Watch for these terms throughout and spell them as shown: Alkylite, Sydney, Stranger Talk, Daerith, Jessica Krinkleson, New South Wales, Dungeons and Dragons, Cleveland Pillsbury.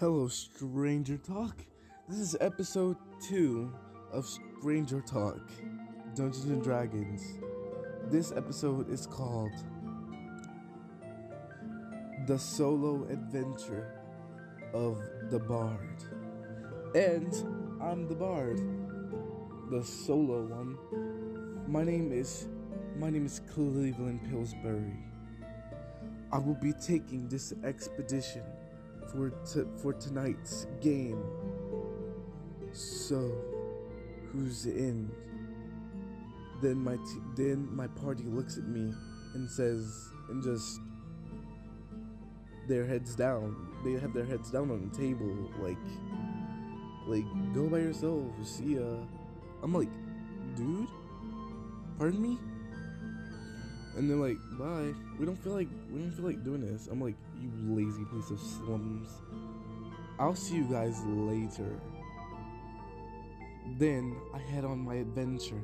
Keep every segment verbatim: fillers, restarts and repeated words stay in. Hello, Stranger Talk. This is episode two of Stranger Talk, Dungeons and Dragons. This episode is called The Solo Adventure of the Bard. And I'm the Bard, the solo one. My name is my name is Cleveland Pillsbury. I will be taking this expedition For, t- for tonight's game. So, who's in? Then my t- then my party looks at me and says, and just their heads down. They have their heads down on the table, like, like go by yourself. See ya. I'm like, dude, pardon me. And they're like, bye. We don't feel like we don't feel like doing this. I'm like, you lazy piece of slums. I'll see you guys later. Then I head on my adventure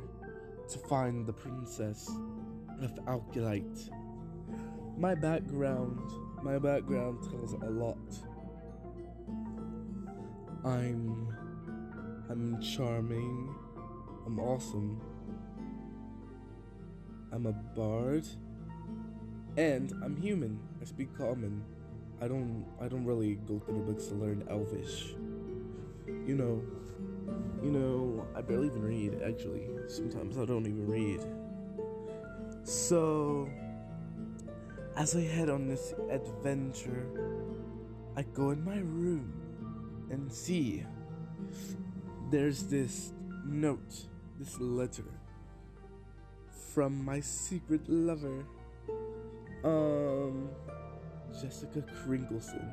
to find the princess of Alkylite. My background, my background tells a lot. I'm, I'm charming. I'm awesome. I'm a bard, and I'm human. I speak common. I don't. I don't really go through the books to learn Elvish. You know. You know. I barely even read. Actually, sometimes I don't even read. So, as I head on this adventure, I go in my room and see there's this note, this letter from my secret lover, um, Jessica Krinkleson.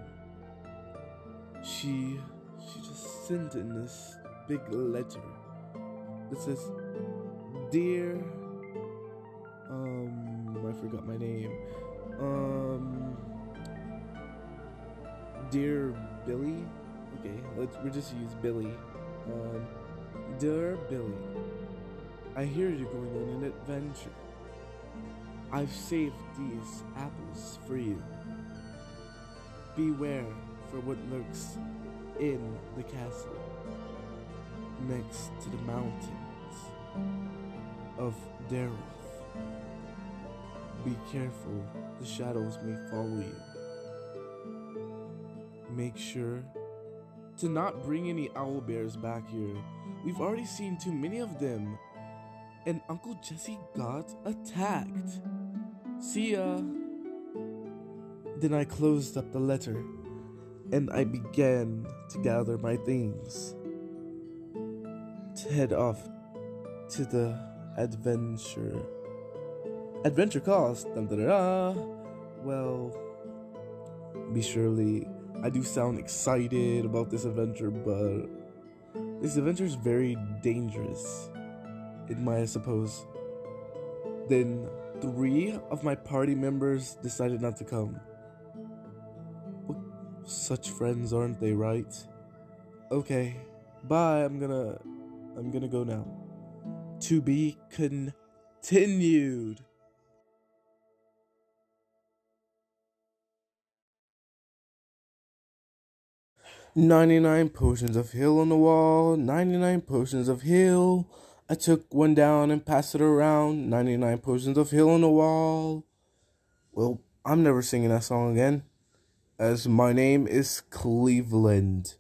She, she just sent in this big letter that says, Dear, um, I forgot my name, um, Dear Billy, okay, let's, we'll just use Billy, um, Dear Billy, I hear you're going on an adventure. I've saved these apples for you. Beware for what lurks in the castle next to the mountains of Daerith. Be careful, the shadows may follow you. Make sure to not bring any owl bears back here. We've already seen too many of them. And Uncle Jesse got attacked. See ya. Then I closed up the letter, and I began to gather my things to head off to the adventure. Adventure cost. Dun, dun, dun, dun. Well, be surely I do sound excited about this adventure, but this adventure is very dangerous. It might, I suppose. Then three of my party members decided not to come. What? Such friends, aren't they, right? Okay, bye. I'm gonna, I'm gonna go now. To be continued. ninety-nine potions of heal on the wall. ninety-nine potions of heal. I took one down and passed it around. ninety-nine potions of heal on the wall. Well, I'm never singing that song again, as my name is Cleveland.